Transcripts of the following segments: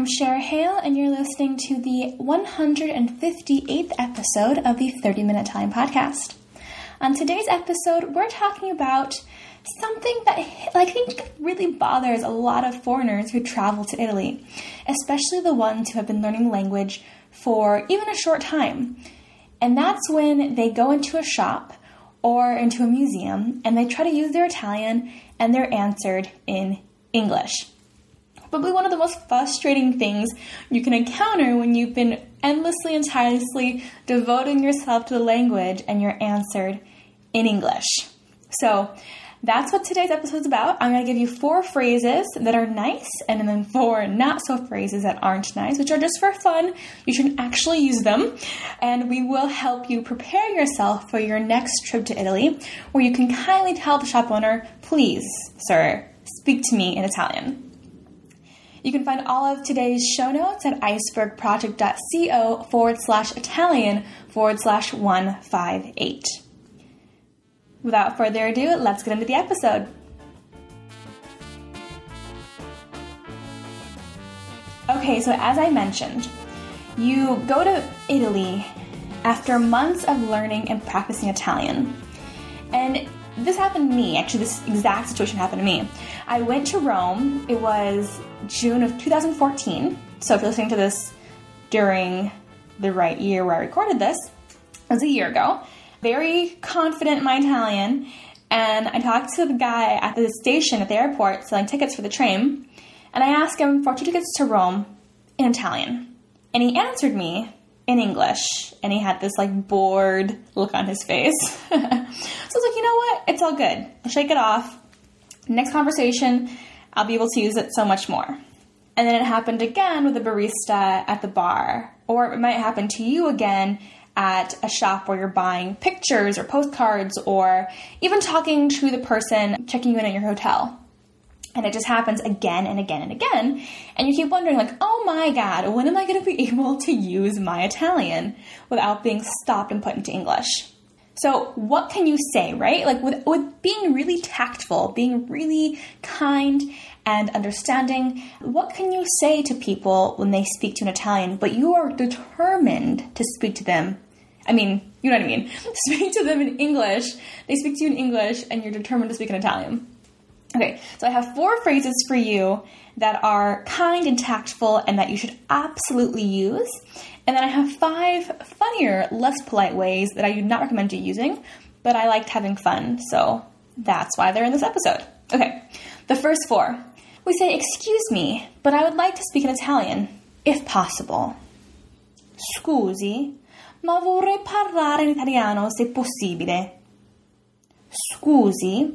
I'm Cher Hale, and you're listening to the 158th episode of the 30-Minute Italian Podcast. On today's episode, we're talking about something that I think really bothers a lot of foreigners who travel to Italy, especially the ones who have been learning language for even a short time. And that's when they go into a shop or into a museum and they try to use their Italian and they're answered in English. Probably one of the most frustrating things you can encounter when you've been endlessly and tirelessly devoting yourself to the language and you're answered in English. So that's what today's episode is about. I'm going to give you four phrases that are nice and then four not-so phrases that aren't nice, which are just for fun. You should actually use them. And we will help you prepare yourself for your next trip to Italy, where you can kindly tell the shop owner, "Please, sir, speak to me in Italian." You can find all of today's show notes at icebergproject.co /Italian/158. Without further ado, let's get into the episode. Okay, so as I mentioned, you go to Italy after months of learning and practicing Italian. And this happened to me. Actually, this exact situation happened to me. I went to Rome. It was June of 2014. So if you're listening to this during the right year where I recorded this, it was a year ago. Very confident in my Italian, and I talked to the guy at the station at the airport selling tickets for the train, and I asked him for 2 tickets to Rome in Italian, and he answered me in English, and he had this like bored look on his face. So I was like, you know what? It's all good. I'll shake it off. Next conversation, I'll be able to use it so much more. And then it happened again with a barista at the bar, or it might happen to you again at a shop where you're buying pictures or postcards or even talking to the person checking you in at your hotel. And it just happens again and again and again. And you keep wondering like, oh my God, when am I going to be able to use my Italian without being stopped and put into English? So what can you say, right? Like with being really tactful, being really kind and understanding, what can you say to people when they speak to an Italian, but you are determined to speak to them? I mean, you know what I mean? Speak to them in English. They speak to you in English and you're determined to speak in Italian. Okay, so I have 4 phrases for you that are kind and tactful and that you should absolutely use. And then I have 5 funnier, less polite ways that I do not recommend you using, but I liked having fun. So that's why they're in this episode. Okay, the first 4. We say, excuse me, but I would like to speak in Italian, if possible. Scusi, ma vorrei parlare in italiano se possibile. Scusi,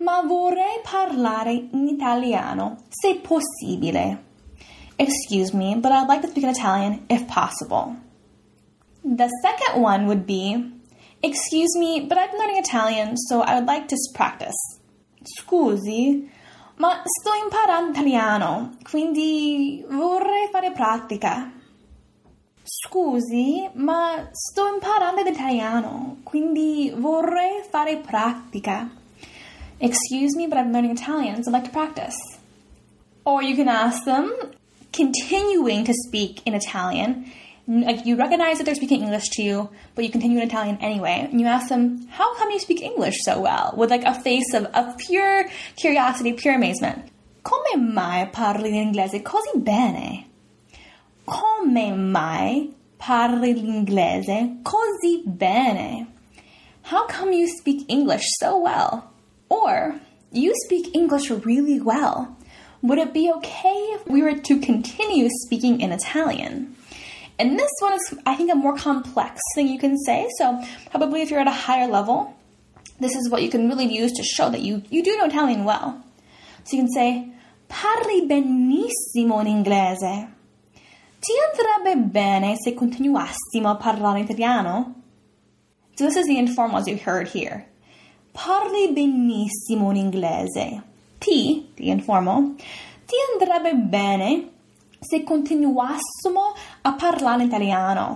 ma vorrei parlare in italiano se possibile. Excuse me, but I'd like to speak in Italian if possible. The second one would be, excuse me, but I've been learning Italian, so I would like to practice. Scusi, ma sto imparando italiano, quindi vorrei fare pratica. Scusi, ma sto imparando italiano, quindi vorrei fare pratica. Excuse me, but I'm learning Italian, so I'd like to practice. Or you can ask them, continuing to speak in Italian. Like you recognize that they're speaking English to you, but you continue in Italian anyway. And you ask them, how come you speak English so well? With like a face of pure curiosity, pure amazement. Come mai parli l'inglese così bene? Come mai parli l'inglese così bene? How come you speak English so well? Or, you speak English really well. Would it be okay if we were to continue speaking in Italian? And this one is, I think, a more complex thing you can say. So probably if you're at a higher level, this is what you can really use to show that you do know Italian well. So you can say, parli benissimo in inglese. Ti andrebbe bene se continuassimo a parlare italiano? So this is the informal as you heard here. Parli benissimo in inglese. Ti, the informal, ti andrebbe bene se continuassimo a parlare italiano.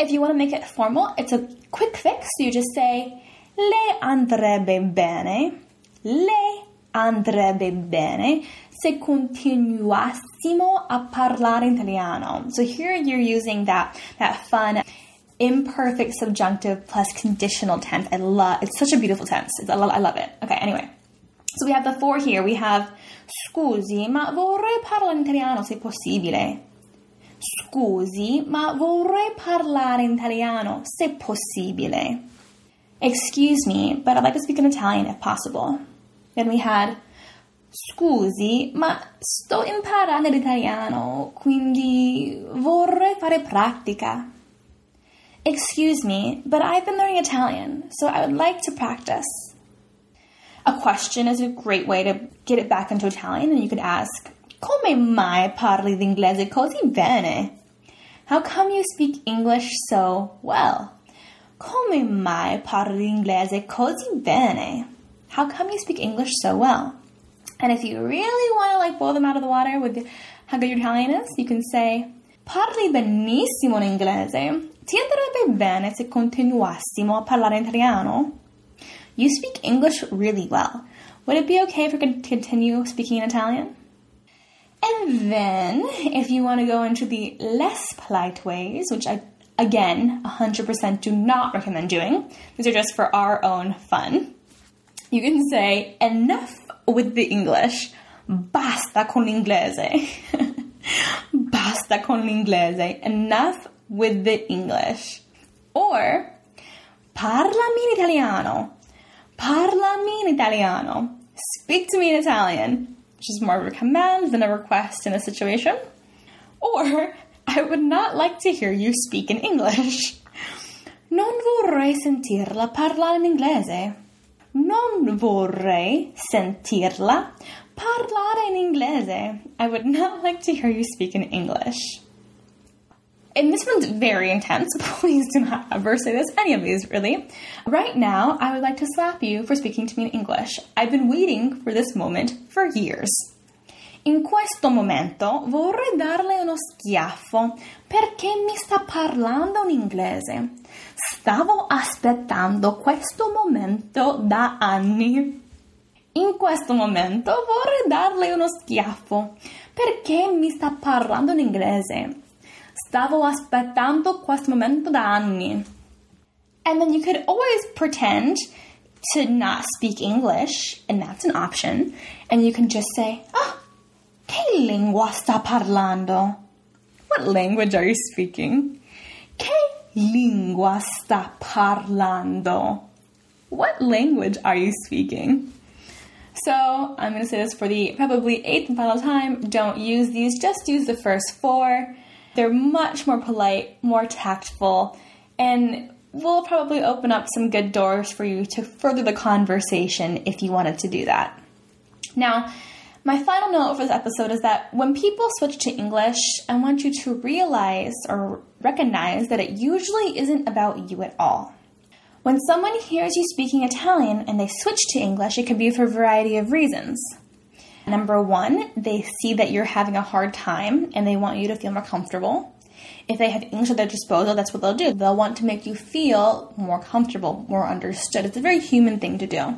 If you want to make it formal, it's a quick fix. You just say, le andrebbe bene se se continuassimo a parlare italiano. So here you're using that fun imperfect subjunctive plus conditional tense. It's such a beautiful tense. I love it. Okay, anyway. So we have the four here. We have scusi, ma vorrei parlare in italiano se possibile. Scusi, ma vorrei parlare in italiano se possibile. Excuse me, but I'd like to speak in Italian if possible. Then we had scusi, ma sto imparando l'italiano, quindi vorrei fare pratica. Excuse me, but I've been learning Italian, so I would like to practice. A question is a great way to get it back into Italian, and you could ask, come mai parli l'inglese così bene? How come you speak English so well? Come mai parli l'inglese così bene? How come you speak English so well? And if you really want to blow them out of the water with how good your Italian is, you can say, parli benissimo l'inglese. Ti andrebbe bene se continuassimo a parlare italiano? You speak English really well. Would it be okay if we could continue speaking in Italian? And then, if you want to go into the less polite ways, which I, again, 100% do not recommend doing, these are just for our own fun, you can say, enough with the English. Basta con l'inglese. Basta con l'inglese. Enough with the English. Or, parlami in italiano. Parlami in italiano. Speak to me in Italian, which is more of a command than a request in a situation. Or, I would not like to hear you speak in English. Non vorrei sentirla parlare in inglese. Non vorrei sentirla parlare in inglese. I would not like to hear you speak in English. And this one's very intense. Please do not ever say this, any of these, really. Right now, I would like to slap you for speaking to me in English. I've been waiting for this moment for years. In questo momento vorrei darle uno schiaffo perché mi sta parlando in inglese. Stavo aspettando questo momento da anni. In questo momento vorrei darle uno schiaffo perché mi sta parlando in inglese. Stavo aspettando questo momento da anni. And then you could always pretend to not speak English, and that's an option. And you can just say, che lingua sta parlando? What language are you speaking? Che lingua sta parlando? What language are you speaking? So, I'm going to say this for the probably eighth and final time. Don't use these. Just use the first four. They're much more polite, more tactful, and will probably open up some good doors for you to further the conversation if you wanted to do that. Now, my final note for this episode is that when people switch to English, I want you to realize or recognize that it usually isn't about you at all. When someone hears you speaking Italian and they switch to English, it can be for a variety of reasons. Number one, they see that you're having a hard time and they want you to feel more comfortable. If they have English at their disposal, that's what they'll do. They'll want to make you feel more comfortable, more understood. It's a very human thing to do.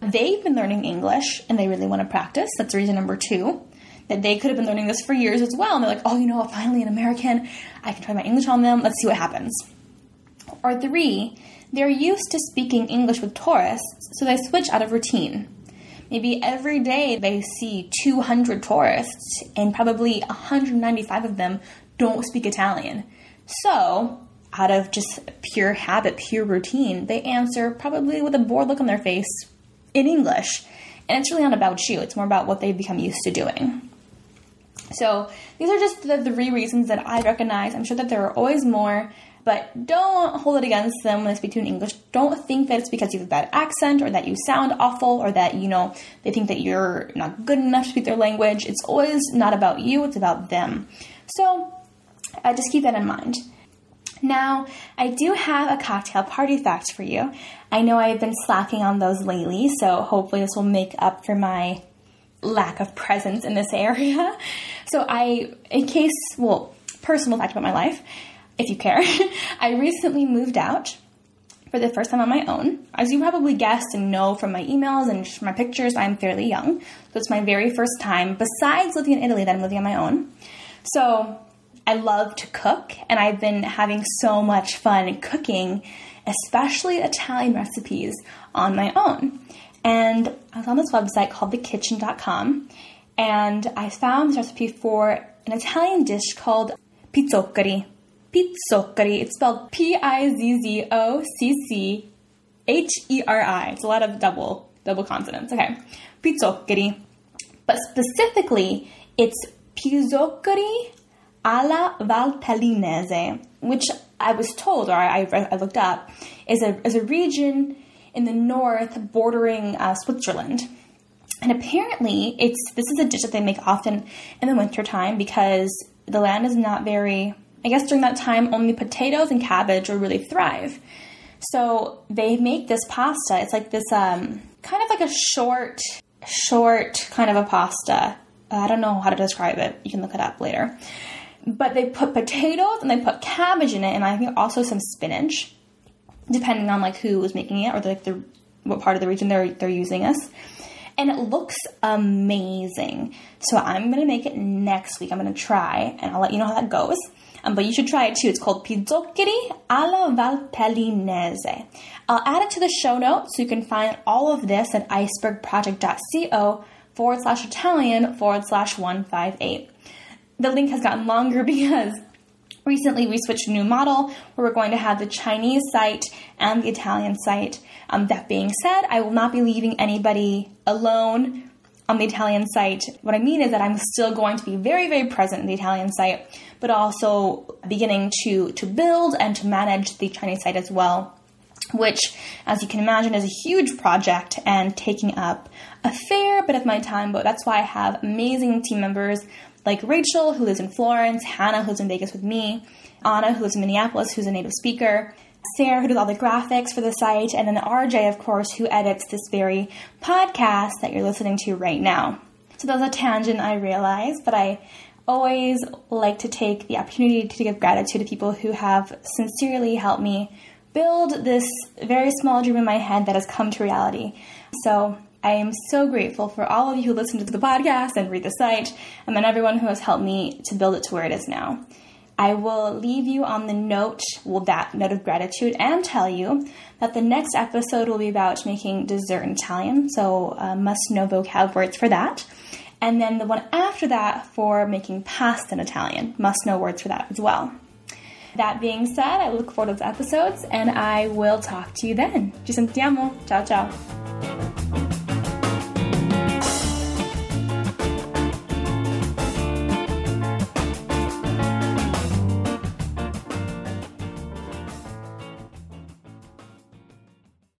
They've been learning English and they really want to practice. That's reason number two, that they could have been learning this for years as well. And they're like, oh, you know what, finally an American, I can try my English on them. Let's see what happens. Or three, they're used to speaking English with tourists, so they switch out of routine. Maybe every day they see 200 tourists and probably 195 of them don't speak Italian. So, out of just pure habit, pure routine, they answer probably with a bored look on their face in English. And it's really not about you. It's more about what they've become used to doing. So, these are just the three reasons that I recognize. I'm sure that there are always more, but don't hold it against them when they speak to you in English. Don't think that it's because you have a bad accent or that you sound awful or that, you know, they think that you're not good enough to speak their language. It's always not about you. It's about them. So just keep that in mind. Now, I do have a cocktail party fact for you. I know I've been slacking on those lately, so hopefully this will make up for my lack of presence in this area. So personal fact about my life, if you care, I recently moved out for the first time on my own. As you probably guessed and know from my emails and just my pictures, I'm fairly young. So it's my very first time, besides living in Italy, that I'm living on my own. So I love to cook, and I've been having so much fun cooking, especially Italian recipes, on my own. And I was on this website called thekitchen.com, and I found this recipe for an Italian dish called pizzoccheri. Pizzoccheri. It's spelled P-I-Z-Z-O-C-C-H-E-R-I. It's a lot of double consonants. Okay. Pizzoccheri. But specifically, it's pizzoccheri alla valtellinese, which I was told, or I looked up, is a region in the north bordering Switzerland. And apparently, this is a dish that they make often in the wintertime because the land is not very... I guess during that time, only potatoes and cabbage will really thrive. So they make this pasta. It's like this kind of like a short kind of a pasta. I don't know how to describe it. You can look it up later. But they put potatoes and they put cabbage in it, and I think also some spinach, depending on like who was making it or like what part of the region they're using us. And it looks amazing. So I'm gonna make it next week. I'm gonna try, and I'll let you know how that goes. But you should try it too. It's called pizzoccheri alla valtellinese. I'll add it to the show notes so you can find all of this at icebergproject.co/Italian/158. The link has gotten longer because recently we switched to a new model where we're going to have the Chinese site and the Italian site. That being said, I will not be leaving anybody alone on the Italian site. What I mean is that I'm still going to be very, very present in the Italian site, but also beginning to build and to manage the Chinese site as well, which, as you can imagine, is a huge project and taking up a fair bit of my time. But that's why I have amazing team members like Rachel, who lives in Florence, Hannah, who's in Vegas with me, Anna, who lives in Minneapolis, who's a native speaker, Sarah, who does all the graphics for the site, and then RJ, of course, who edits this very podcast that you're listening to right now. So that was a tangent, I realize, but I always like to take the opportunity to give gratitude to people who have sincerely helped me build this very small dream in my head that has come to reality. So I am so grateful for all of you who listen to the podcast and read the site, and then everyone who has helped me to build it to where it is now. I will leave you on the note, well, that note of gratitude, and tell you that the next episode will be about making dessert in Italian, so must-know vocab words for that. And then the one after that for making pasta in Italian. Must-know words for that as well. That being said, I look forward to those episodes, and I will talk to you then. Ci sentiamo. Ciao, ciao.